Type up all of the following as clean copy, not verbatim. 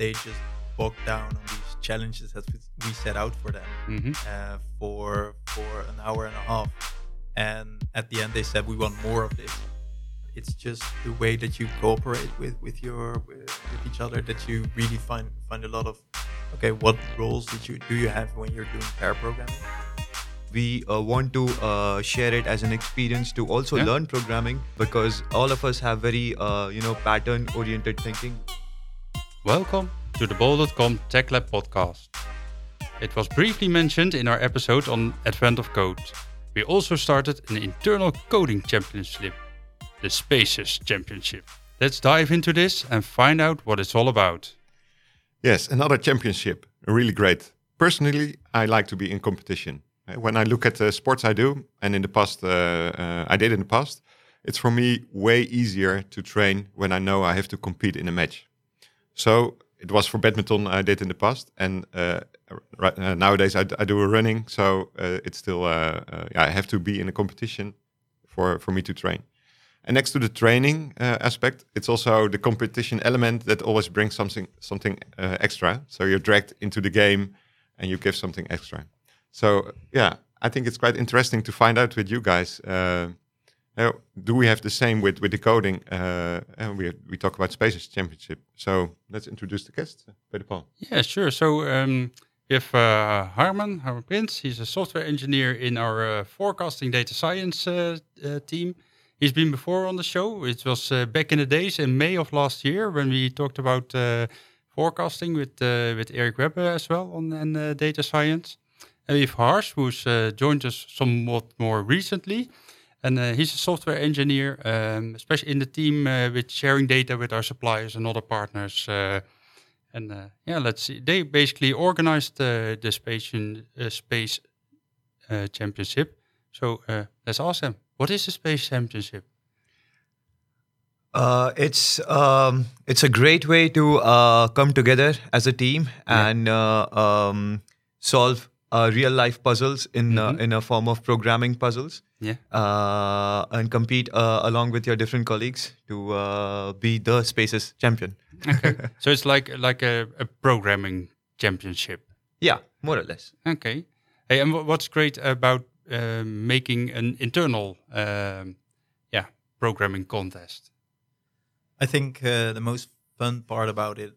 they just bog down on these challenges that we set out for them for an hour and a half. And at the end, they said, we want more of this. It's just the way that you cooperate with each other, that you really find a lot of, okay, what roles do you have when you're doing pair programming? We want to share it as an experience to also learn programming, because all of us have very, pattern-oriented thinking. Welcome to the BOL.com Tech Lab podcast. It was briefly mentioned in our episode on Advent of Code. We also started an internal coding championship, the Spaces Championship. Let's dive into this and find out what it's all about. Yes, another championship. Really great. Personally, I like to be in competition. When I look at the sports I do, and I did in the past, it's for me way easier to train when I know I have to compete in a match. So it was for badminton I did in the past, and nowadays I do a running, so it's still I have to be in a competition for me to train. And next to the training aspect, it's also the competition element that always brings something extra. So you're dragged into the game, and you give something extra. So, yeah, I think it's quite interesting to find out with you guys. Do we have the same with the coding? And we talk about Spaces Championship. So let's introduce the guest, Peter Paul. Yeah, sure. So we have Harmen Prins. He's a software engineer in our forecasting data science team. He's been before on the show. It was back in the days in May of last year when we talked about forecasting with Eric Webber as well and data science. And we have Harsh, who's joined us somewhat more recently. And he's a software engineer, especially in the team with sharing data with our suppliers and other partners. Let's see. They basically organized the Space Championship. So let's ask them, what is the Space Championship? It's a great way to come together as a team and solve real-life puzzles in a form of programming puzzles, and compete along with your different colleagues to be the Spaces champion. Okay. So it's like a programming championship. Yeah, more or less. Okay. Hey, and what's great about making an internal programming contest? I think the most fun part about it,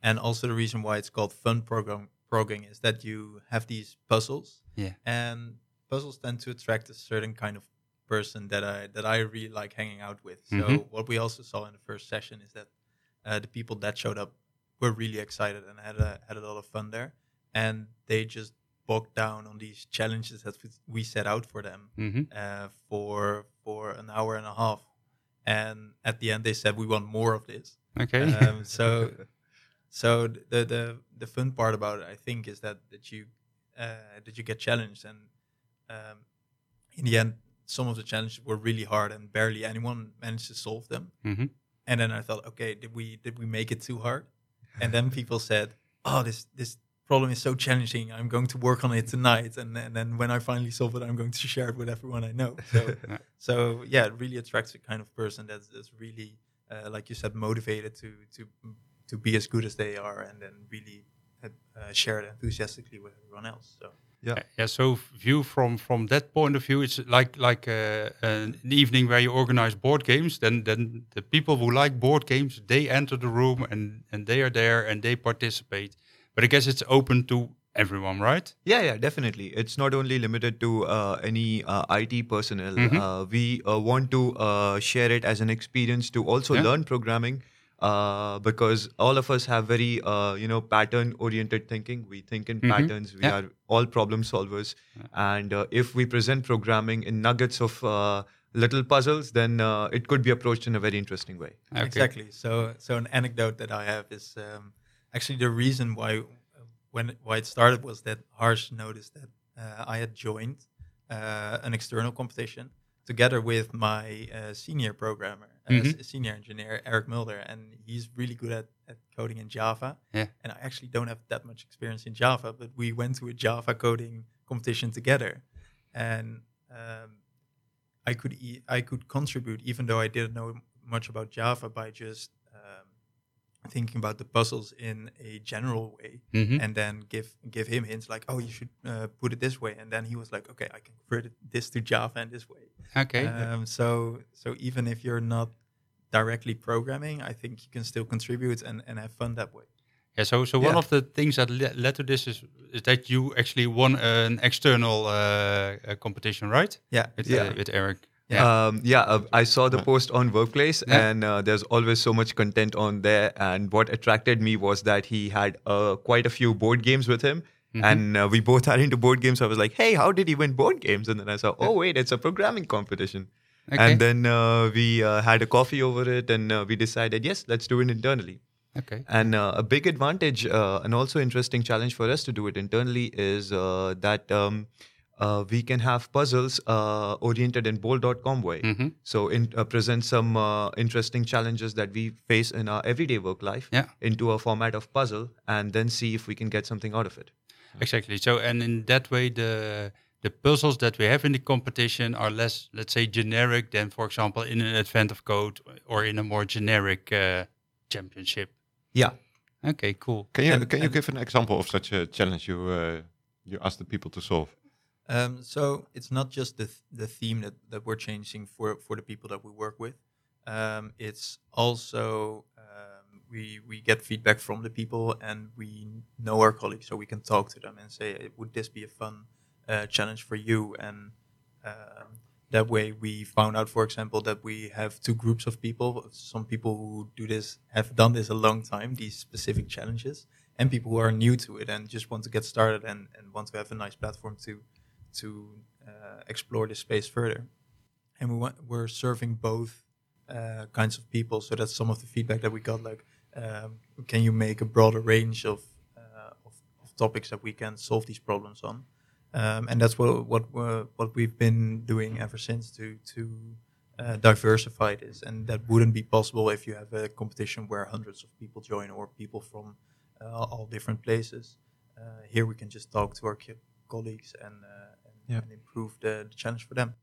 and also the reason why it's called fun programming is that you have these puzzles, and puzzles tend to attract a certain kind of person that I really like hanging out with. So what we also saw in the first session is that the people that showed up were really excited and had a lot of fun there, and they just bogged down on these challenges that we set out for them for an hour and a half, and at the end they said, we want more of this. Okay. So the fun part about it, I think, is that you get challenged, and in the end, some of the challenges were really hard, and barely anyone managed to solve them. Mm-hmm. And then I thought, okay, did we make it too hard? And then people said, oh, this problem is so challenging. I'm going to work on it tonight, and then when I finally solve it, I'm going to share it with everyone I know. So yeah, it really attracts a kind of person that's really, like you said, motivated to be as good as they are, and then really share it enthusiastically with everyone else. So So view from that point of view, it's like an evening where you organize board games. Then the people who like board games, they enter the room and they are there and they participate. But I guess it's open to everyone, right? Yeah, definitely. It's not only limited to any IT personnel. Mm-hmm. We want to share it as an experience to also learn programming. Because all of us have very, pattern-oriented thinking. We think in patterns. We are all problem solvers. Yeah. And if we present programming in nuggets of little puzzles, then it could be approached in a very interesting way. Okay. Exactly. So an anecdote that I have is actually the reason why it started was that Harsh noticed that I had joined an external competition together with my senior programmer, senior engineer, Eric Mulder, and he's really good at coding in Java. Yeah. And I actually don't have that much experience in Java, but we went to a Java coding competition together, and I could contribute even though I didn't know much about Java by just thinking about the puzzles in a general way, mm-hmm. and then give him hints like, oh, you should put it this way, and then he was like, okay, I can convert this to Java in this way. Okay. So even if you're not directly programming, I think you can still contribute and have fun that way. Yeah. So one of the things that led to this is that you actually won an external competition, right? Yeah. With Eric. Yeah, I saw the post on Workplace, and there's always so much content on there. And what attracted me was that he had quite a few board games with him, mm-hmm. and we both are into board games. So I was like, "Hey, how did he win board games?" And then I saw, "Oh wait, it's a programming competition." Okay. And then we had a coffee over it, and we decided, yes, let's do it internally. Okay. And a big advantage, and also interesting challenge for us to do it internally, is that. We can have puzzles oriented in BOL.com way. Mm-hmm. So present some interesting challenges that we face in our everyday work life into a format of puzzle, and then see if we can get something out of it. Exactly. So, and in that way, the puzzles that we have in the competition are less, let's say, generic than, for example, in an Advent of Code or in a more generic championship. Yeah. Okay, cool. Can you give an example of such a challenge you asked the people to solve? So it's not just the theme that we're changing for the people that we work with. It's also we get feedback from the people, and we know our colleagues, so we can talk to them and say, would this be a fun challenge for you? And that way we found out, for example, that we have two groups of people. Some people who have done this a long time, these specific challenges, and people who are new to it and just want to get started and want to have a nice platform to explore this space further. And we're serving both kinds of people, so that's some of the feedback that we got, like, can you make a broader range of topics that we can solve these problems on? And that's what we've been doing ever since to diversify this. And that wouldn't be possible if you have a competition where hundreds of people join, or people from all different places. Here we can just talk to our colleagues and improve the challenge for them.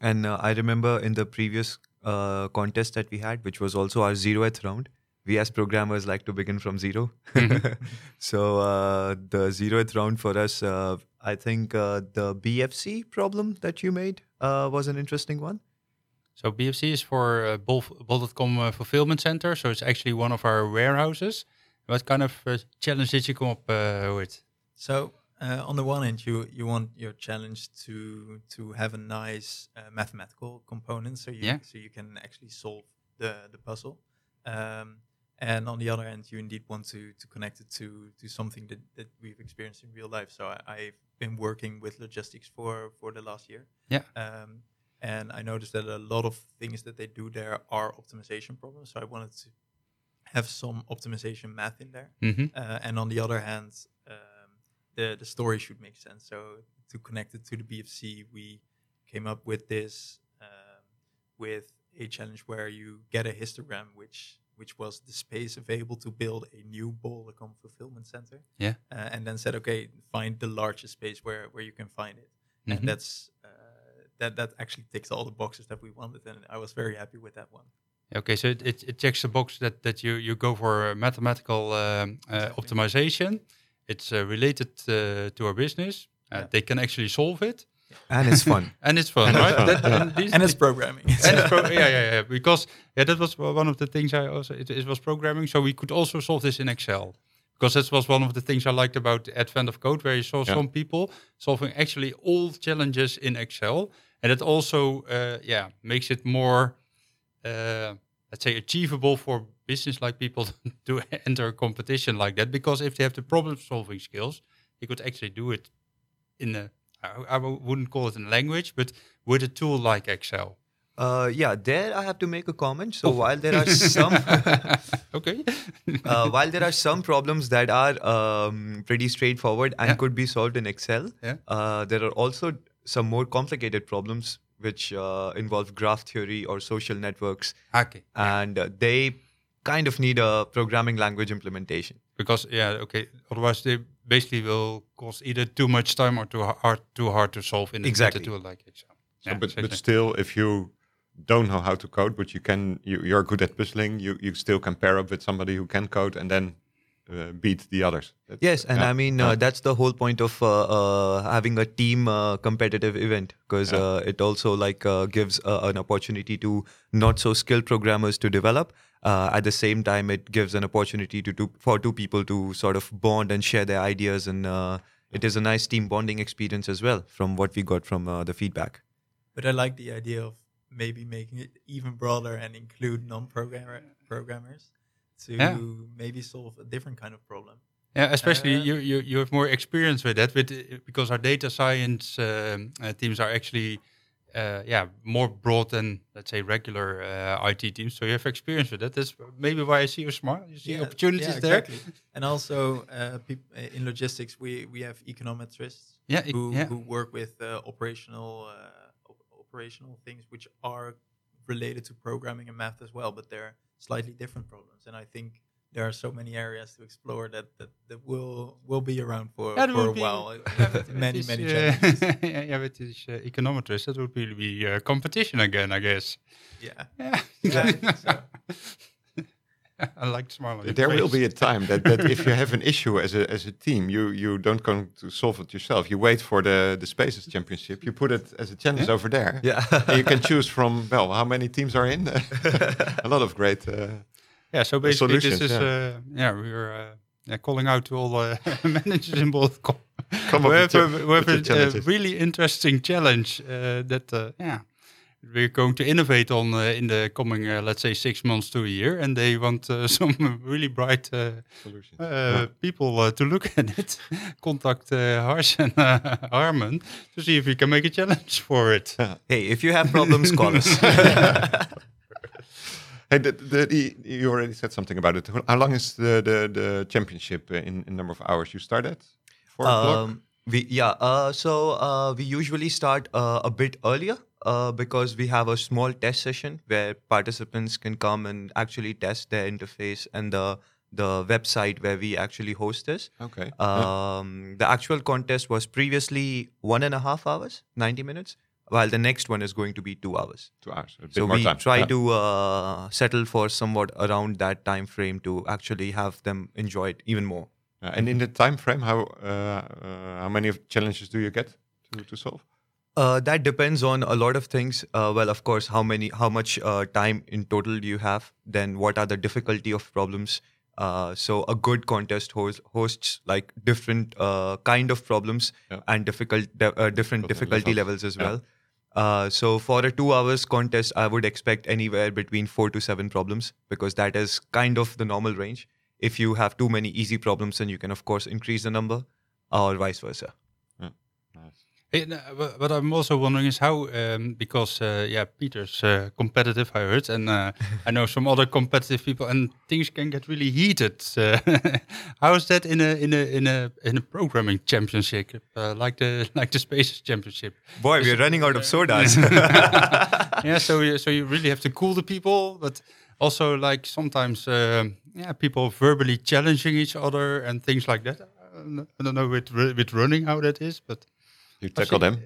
Yeah. And I remember in the previous contest that we had, which was also our 0th round, we as programmers like to begin from zero. Mm-hmm. So the 0th round for us, I think the BFC problem that you made was an interesting one. So BFC is for BOL.com fulfillment center. So it's actually one of our warehouses. What kind of challenge did you come up with? So on the one hand, you want your challenge to have a nice mathematical component, so you can actually solve the puzzle. And on the other hand, you indeed want to connect it to something that we've experienced in real life. So I've been working with logistics for the last year. Yeah. And I noticed that a lot of things that they do there are optimization problems. So I wanted to have some optimization math in there. Mm-hmm. And on the other hand, the story should make sense. So to connect it to the BFC, we came up with this, with a challenge where you get a histogram, which was the space available to build a new BOL.com fulfillment center. Yeah. And then said, okay, find the largest space where you can find it. Mm-hmm. And that's that actually ticks all the boxes that we wanted. And I was very happy with that one. Okay, so it checks the box that you go for mathematical optimization. It's related to our business. They can actually solve it. And it's fun. Right? And it's programming. Because that was one of the things I also... It was programming, so we could also solve this in Excel. Because that was one of the things I liked about Advent of Code, where you saw some people solving actually all challenges in Excel. And it also makes it more... let's say achievable for business like people to enter a competition like that, because if they have the problem solving skills, they could actually do it in I wouldn't call it a language, but with a tool like Excel. There I have to make a comment. So while there are some problems that are pretty straightforward and could be solved in Excel, there are also some more complicated problems which involve graph theory or social networks. Okay. And they kind of need a programming language implementation. Because, otherwise they basically will cost either too much time or too hard to solve in a tool like Excel. But still, if you don't know how to code, but you can, you're good at puzzling, you still can pair up with somebody who can code and then beat the others. That's, yes, and I mean, that's the whole point of having a team competitive event, because it also like gives an opportunity to not so skilled programmers to develop. At the same time, it gives an opportunity for two people to sort of bond and share their ideas, and it is a nice team bonding experience as well, from what we got from the feedback. But I like the idea of maybe making it even broader and include non-programmers to maybe solve a different kind of problem. Yeah, especially you have more experience with that, because our data science teams are actually more broad than, let's say, regular IT teams. So you have experience with that. That's maybe why I see you smart. You see opportunities there. And also in logistics, we have econometrists who work with operational things which are related to programming and math as well, but they're slightly different problems. And I think there are so many areas to explore that will be around for a while. many challenges. Yeah, with these econometrists, that would really be competition again, I guess. Yeah. Exactly. So. I like smiling. There will be a time that if you have an issue as a team, you don't come to solve it yourself. You wait for the Spaces Championship. You put it as a challenge over there. Yeah, and you can choose from how many teams are in. A lot of great. So basically, this is we're calling out to all managers in both. We have a really interesting challenge we're going to innovate on in the coming, let's say, 6 months to a year, and they want some really bright people to look at it. Contact Harsh and Harmen to see if we can make a challenge for it. Yeah. Hey, if you have problems, call us. Hey, you already said something about it. How long is the championship in number of hours? You start at 4 o'clock? So we usually start a bit earlier. Because we have a small test session where participants can come and actually test their interface and the website where we actually host this. Okay. The actual contest was previously 1.5 hours, 90 minutes, while the next one is going to be 2 hours. 2 hours. So we try to settle for somewhat around that time frame to actually have them enjoy it even more. And in the time frame, how many challenges do you get to solve? That depends on a lot of things. Of course, how much time in total do you have? Then what are the difficulty of problems? So a good contest hosts like different kind of problems and different difficulty levels as well. So for a 2 hours contest, I would expect anywhere between 4 to 7 problems, because that is kind of the normal range. If you have too many easy problems, then you can of course increase the number, or vice versa. What I'm also wondering is how, because Peter's competitive, I heard, and I know some other competitive people, and things can get really heated. How is that in a programming championship like the Spaces Championship? Boy, we're running out of sodas. So you really have to cool the people, but also like sometimes people verbally challenging each other and things like that. I don't know with running how that is, but. You tackle them.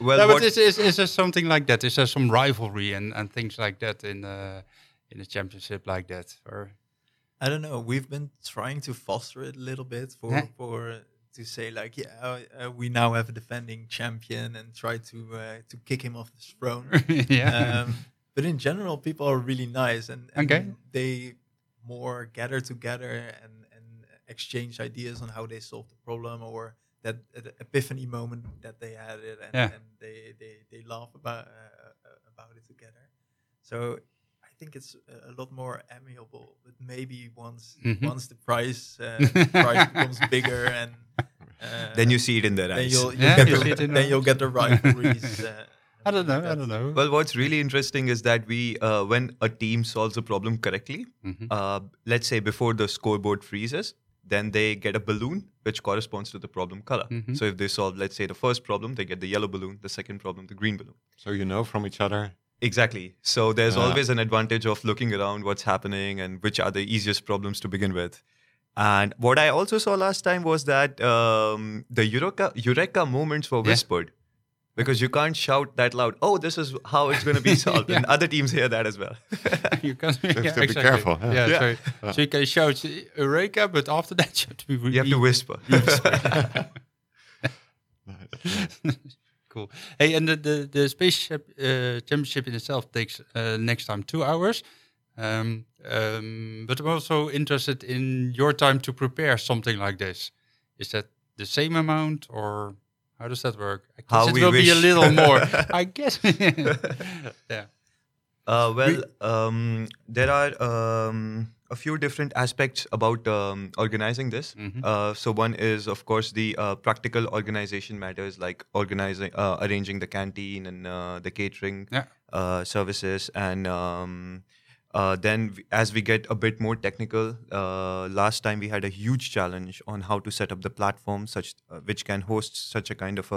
But is there something like that? Is there some rivalry and things like that in a championship like that? Or I don't know. We've been trying to foster it a little bit to say we now have a defending champion and try to kick him off his throne. But in general, people are really nice and they more gather together and exchange ideas on how they solve the problem or. That epiphany moment that they had it, and they laugh about it together. So I think it's a lot more amiable. But maybe once the price becomes bigger, and then you see it in their eyes. You'll get the rivalries. I don't know. Well, what's really interesting is that we, when a team solves a problem correctly, let's say before the scoreboard freezes. Then they get a balloon which corresponds to the problem color. Mm-hmm. So if they solve, let's say, the first problem, they get the yellow balloon, the second problem, the green balloon. So you know from each other. Exactly. So there's always an advantage of looking around what's happening and which are the easiest problems to begin with. And what I also saw last time was that the Eureka moments were whispered. Because you can't shout that loud, oh, this is how it's going to be solved. Yeah. And other teams hear that as well. You can't, so you have to be careful. Huh? Yeah, yeah. So you can shout Eureka, but after that you have to be really... You have to whisper. Cool. Hey, and the Space Championship in itself takes next time 2 hours. But I'm also interested in your time to prepare something like this. Is that the same amount or... How does that work? I guess it will be a little more, I guess. Yeah. There are a few different aspects about organizing this. Mm-hmm. So one is, of course, the practical organization matters, like arranging the canteen and the catering services. And then as we get a bit more technical, last time we had a huge challenge on how to set up the platform which can host such a kind of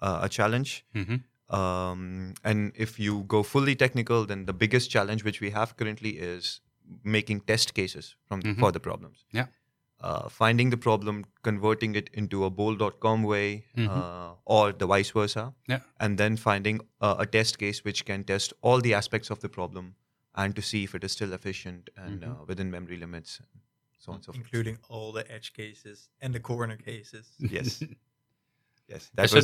a challenge. Mm-hmm. And if you go fully technical, then the biggest challenge which we have currently is making test cases for the problems. Yeah. Finding the problem, converting it into a BOL.com way, or the vice versa. Yeah. And then finding a test case which can test all the aspects of the problem, and to see if it is still efficient and within memory limits, and so on and so forth. Including all the edge cases and the corner cases. Yes. Yes. So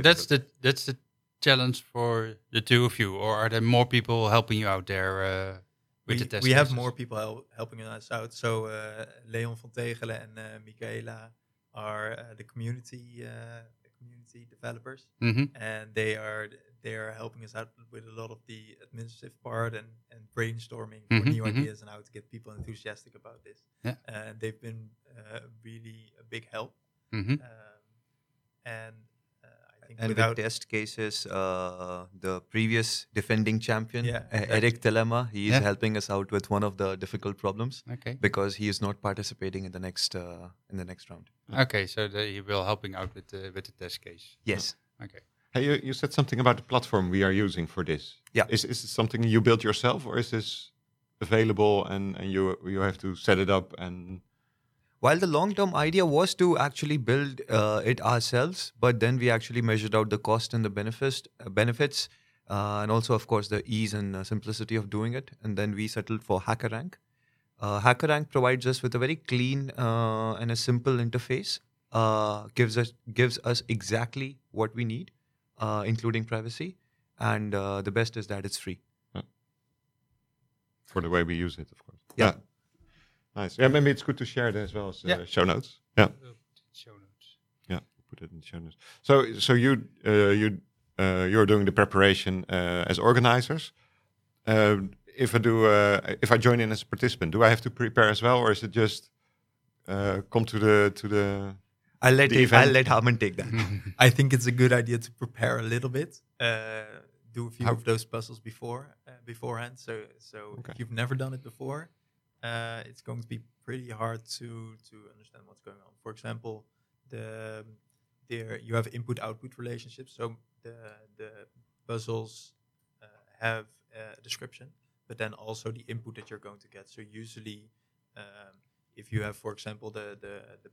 that's the challenge for the two of you, or are there more people helping you out there with the test cases? We have more people helping us out. So Leon van Tegelen and Michaela are the community developers, and they are helping us out with a lot of the administrative part and brainstorming for new ideas and how to get people enthusiastic about this. Yeah. They've been really a big help. And without test cases, the previous defending champion, Eric Dalema, he is helping us out with one of the difficult problems because he is not participating in the next round. Okay, so he will helping out with the test case. Yes. Okay. You said something about the platform we are using for this. Yeah. Is it something you built yourself, or is this available and you have to set it up? And while the long-term idea was to actually build it ourselves, but then we actually measured out the cost and the benefits, and also, of course, the ease and simplicity of doing it. And then we settled for HackerRank. HackerRank provides us with a very clean and a simple interface, gives us exactly what we need. Including privacy, and the best is that it's free. For the way we use it, of course. Yeah. Nice. Yeah, maybe it's good to share that as well as show notes. Yeah. Show notes. Yeah, put it in show notes. So you're doing the preparation as organizers. If I do, if I join in as a participant, do I have to prepare as well, or is it just come to the I'll let Harmen take that. I think it's a good idea to prepare a little bit. Do a few of those puzzles beforehand. So if you've never done it before, it's going to be pretty hard to understand what's going on. For example, you have input-output relationships. So the puzzles have a description, but then also the input that you're going to get. So usually... if you have, for example, the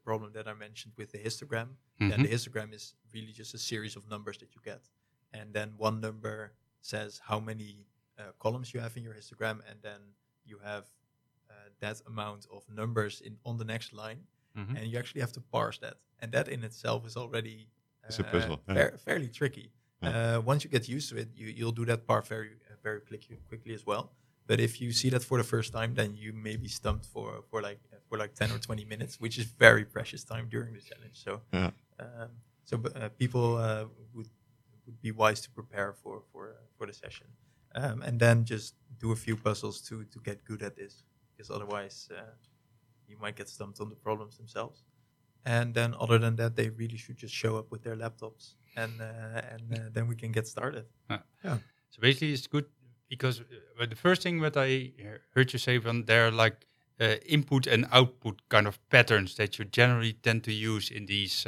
problem that I mentioned with the histogram, then the histogram is really just a series of numbers that you get. And then one number says how many columns you have in your histogram, and then you have that amount of numbers on the next line, and you actually have to parse that. And that in itself is already it's a puzzle. Fairly tricky. Yeah. Once you get used to it, you'll do that part very quickly as well. But if you see that for the first time, then you may be stumped for like 10 or 20 minutes, which is very precious time during the challenge. So, people would be wise to prepare for the session, and then just do a few puzzles to get good at this, because otherwise you might get stumped on the problems themselves. And then, other than that, they really should just show up with their laptops, and then we can get started. Yeah. So basically, it's good. Because the first thing that I heard you say, when there are like input and output kind of patterns that you generally tend to use in these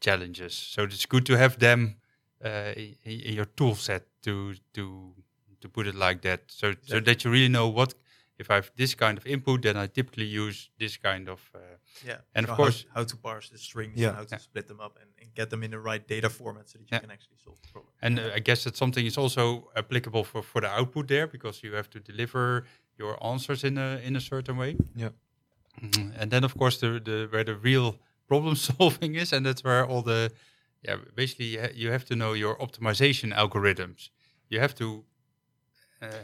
challenges. So it's good to have them in your tool set to put it like that. So that you really know what if I have this kind of input, then I typically use this kind of. And so of course, how to parse the strings and how to split them up and get them in the right data format so that you can actually solve the problem. And I guess that something is also applicable for the output there, because you have to deliver your answers in a certain way. Yeah. Mm-hmm. And then of course the where the real problem solving is, and that's where all the basically you have to know your optimization algorithms. You have to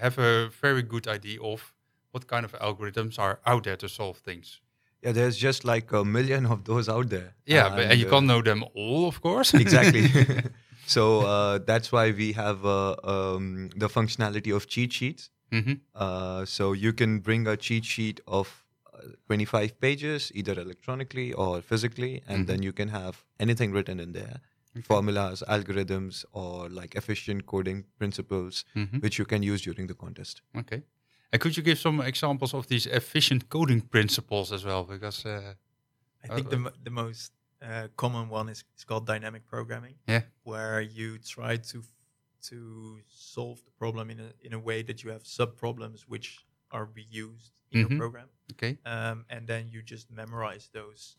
have a very good idea of what kind of algorithms are out there to solve things. Yeah, there's just like a million of those out there. Yeah, and you can't know them all, of course. Exactly. So that's why we have the functionality of cheat sheets. Mm-hmm. So you can bring a cheat sheet of 25 pages, either electronically or physically, and then you can have anything written in there. Formulas, algorithms, or like efficient coding principles, which you can use during the contest. Okay. And could you give some examples of these efficient coding principles as well? Because I think the most common one is called dynamic programming, where you try to solve the problem in a way that you have sub-problems which are reused in your program. Okay. And then you just memorize those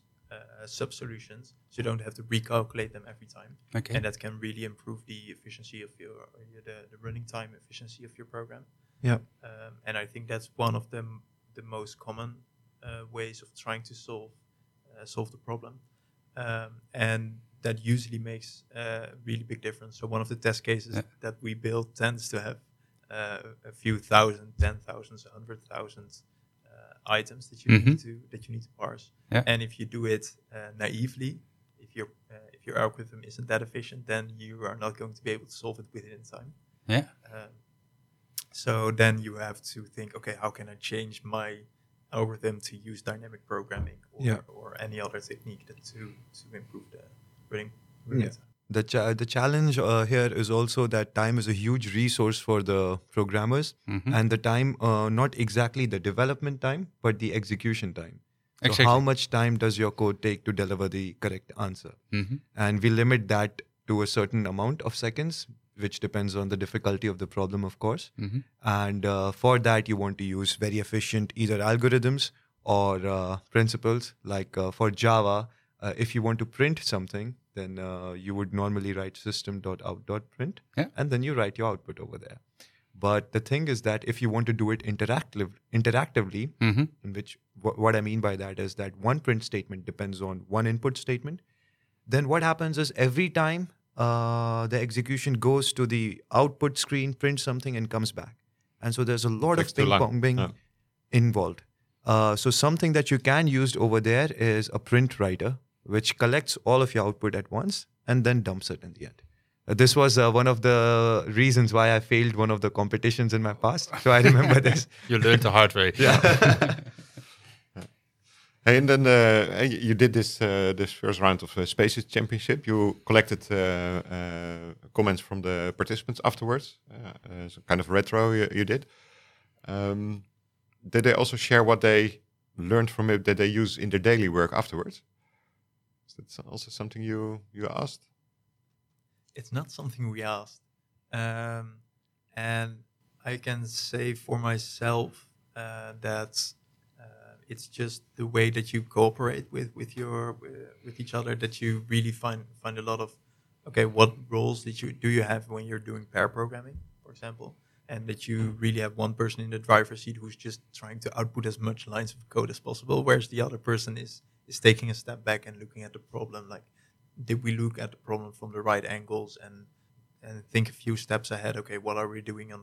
sub-solutions, so you don't have to recalculate them every time. Okay. And that can really improve the efficiency of the running time efficiency of your program. Yeah. And I think that's one of the most common ways of trying to solve the problem. And that usually makes a really big difference. So one of the test cases that we build tends to have a few thousand, 10,000, 100,000 items that you need to parse, and if you do it naively, if your algorithm isn't that efficient, then you are not going to be able to solve it within time. Yeah. So then you have to think, okay, how can I change my algorithm to use dynamic programming or any other technique to improve the running time? The challenge here is also that time is a huge resource for the programmers, and the time, not exactly the development time, but the execution time. Exactly. So how much time does your code take to deliver the correct answer? And we limit that to a certain amount of seconds, which depends on the difficulty of the problem, of course. And for that, you want to use very efficient either algorithms or principles. Like for Java, if you want to print something, then you would normally write system.out.print, and then you write your output over there. But the thing is that if you want to do it interactively, in which what I mean by that is that one print statement depends on one input statement, then what happens is every time the execution goes to the output screen, prints something, and comes back. And so there's a lot of ping-ponging involved. So something that you can use over there is a print writer, which collects all of your output at once and then dumps it in the end. This was one of the reasons why I failed one of the competitions in my past. So I remember this. You learned the hard way. Yeah. Hey, and then you did this first round of Spaces Championship. You collected comments from the participants afterwards. So kind of retro you did. Did they also share what they learned from it that they use in their daily work afterwards? It's also something you asked? It's not something we asked. And I can say for myself that it's just the way that you cooperate with each other, that you really find a lot of, okay, what roles do you have when you're doing pair programming, for example, and that you really have one person in the driver's seat who's just trying to output as much lines of code as possible, whereas the other person is taking a step back and looking at the problem, like, did we look at the problem from the right angles and think a few steps ahead? Okay, what are we doing on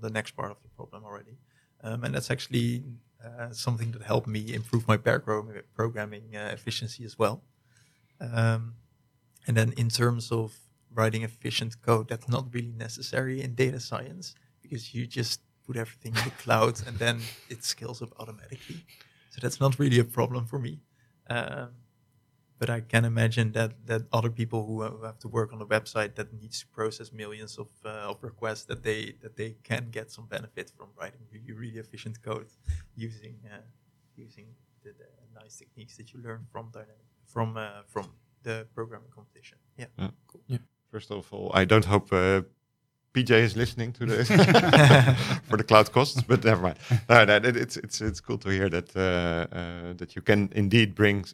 the next part of the problem already? And that's actually something that helped me improve my pair programming efficiency as well. And then in terms of writing efficient code, that's not really necessary in data science, because you just put everything in the cloud and then it scales up automatically. So that's not really a problem for me. But I can imagine that other people who have to work on a website that needs to process millions of requests, that they can get some benefit from writing really, really efficient code using the nice techniques that you learn from the programming competition. Yeah. Cool. Yeah. First of all, I don't hope PJ is listening to this for the cloud costs, but never mind. No, it's cool to hear that that you can indeed bring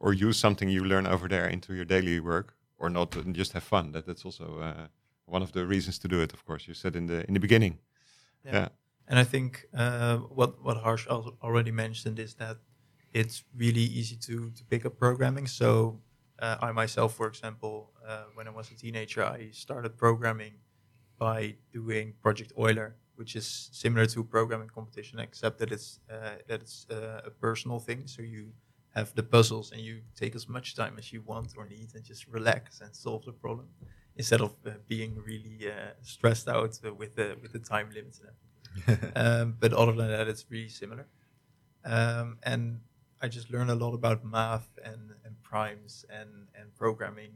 or use something you learn over there into your daily work, or not, and just have fun. That's also one of the reasons to do it. Of course, you said in the beginning. Yeah. And I think what Harsh already mentioned is that it's really easy to pick up programming. So I myself, for example, when I was a teenager, I started programming by doing Project Euler, which is similar to a programming competition, except that it's a personal thing. So you have the puzzles and you take as much time as you want or need and just relax and solve the problem instead of being really stressed out with the time limits and everything. But other than that, it's really similar. And I just learned a lot about math and primes and programming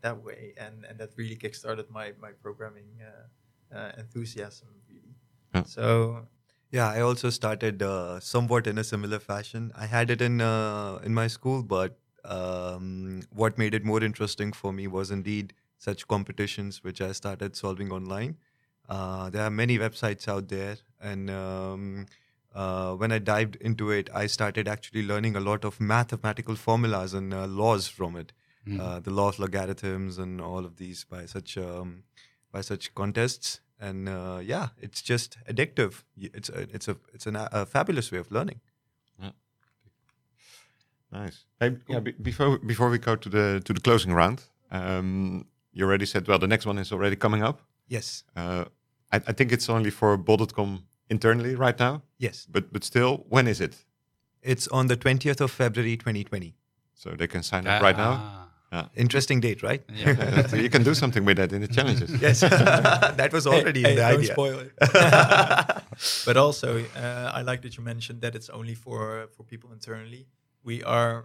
that way. And that really kickstarted my programming enthusiasm, really. Huh. So, yeah, I also started somewhat in a similar fashion. I had it in my school, but what made it more interesting for me was indeed such competitions, which I started solving online. There are many websites out there, and when I dived into it, I started actually learning a lot of mathematical formulas and laws from it, the law of logarithms and all of these by such contests. And yeah, it's just addictive. It's a fabulous way of learning. Yeah. Nice. Hey, yeah, before we go to the closing round, you already said, well, the next one is already coming up. Yes. I think it's only for BOL.com internally right now. Yes. But still, when is it? It's on the 20th of February, 2020. So they can sign up right now. Interesting date, right? Yeah. So you can do something with that in the challenges. Yes. That was already in the idea. Don't spoil it. But also, I like that you mentioned that it's only for people internally. We are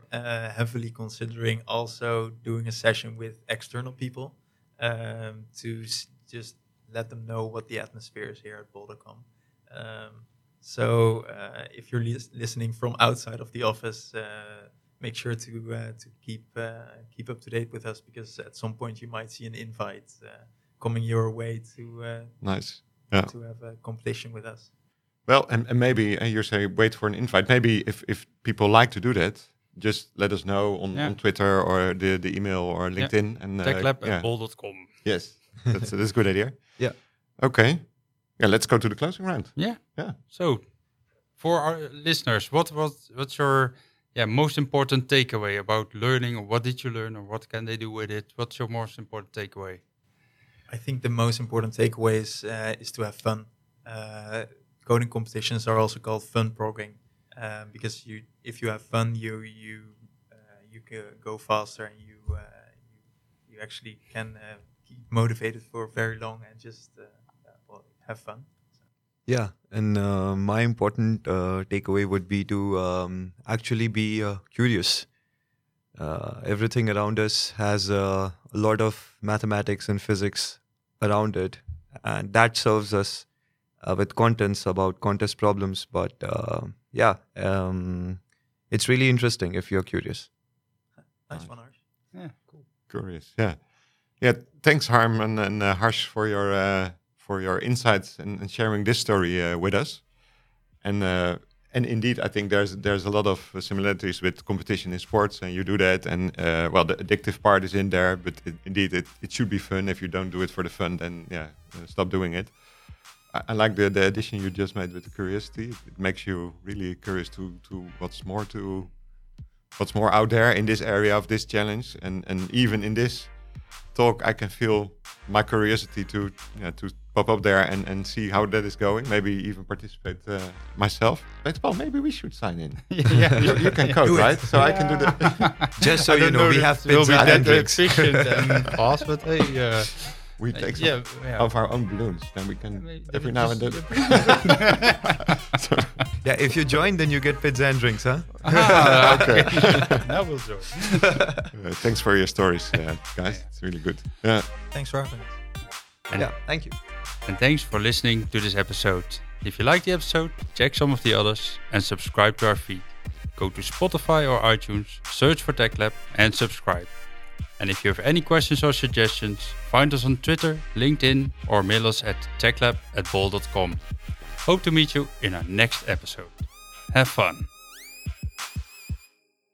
heavily considering also doing a session with external people to just let them know what the atmosphere is here at BOL.com. So if you're listening from outside of the office, make sure to keep up to date with us, because at some point you might see an invite coming your way to have a competition with us. Well, and maybe you're saying wait for an invite. Maybe if people like to do that, just let us know on Twitter or the email or LinkedIn. And techlab at BOL.com. Yes. That's a good idea. Yeah. Okay. Yeah, let's go to the closing round. Yeah. Yeah. So, for our listeners, what's your most important takeaway about learning, or what did you learn, or what can they do with it? What's your most important takeaway? I think the most important takeaway is to have fun. Coding competitions are also called fun programming because if you have fun, you can go faster, and you actually can. Motivated for very long and just have fun. So. Yeah, and my important takeaway would be to actually be curious. Everything around us has a lot of mathematics and physics around it, and that serves us with contents about contest problems. But it's really interesting if you're curious. Nice one, Harsh. Yeah, cool. Curious, yeah. Yeah, thanks Harm and Harsh for your insights and sharing this story with us. And indeed, I think there's a lot of similarities with competition in sports, and you do that. And the addictive part is in there, but it should be fun. If you don't do it for the fun, then stop doing it. I like the addition you just made with the curiosity. It makes you really curious to what's more out there in this area of this challenge, and even in this talk, I can feel my curiosity to pop up there and see how that is going. Maybe even participate myself. But Paul, maybe we should sign in. Yeah. You can code, right? So I can do that. Just so you know, we have been efficient and fast, but hey, we take some of our own balloons. Then we can every now and then. Yeah, if you join, then you get pizza and drinks, huh? Okay. Now we'll join. Thanks for your stories, guys. Yeah. It's really good. Yeah. Thanks for having us. Yeah, thank you. And thanks for listening to this episode. If you like the episode, check some of the others and subscribe to our feed. Go to Spotify or iTunes, search for TechLab and subscribe. And if you have any questions or suggestions, find us on Twitter, LinkedIn, or mail us at techlab@bol.com. Hope to meet you in our next episode. Have fun.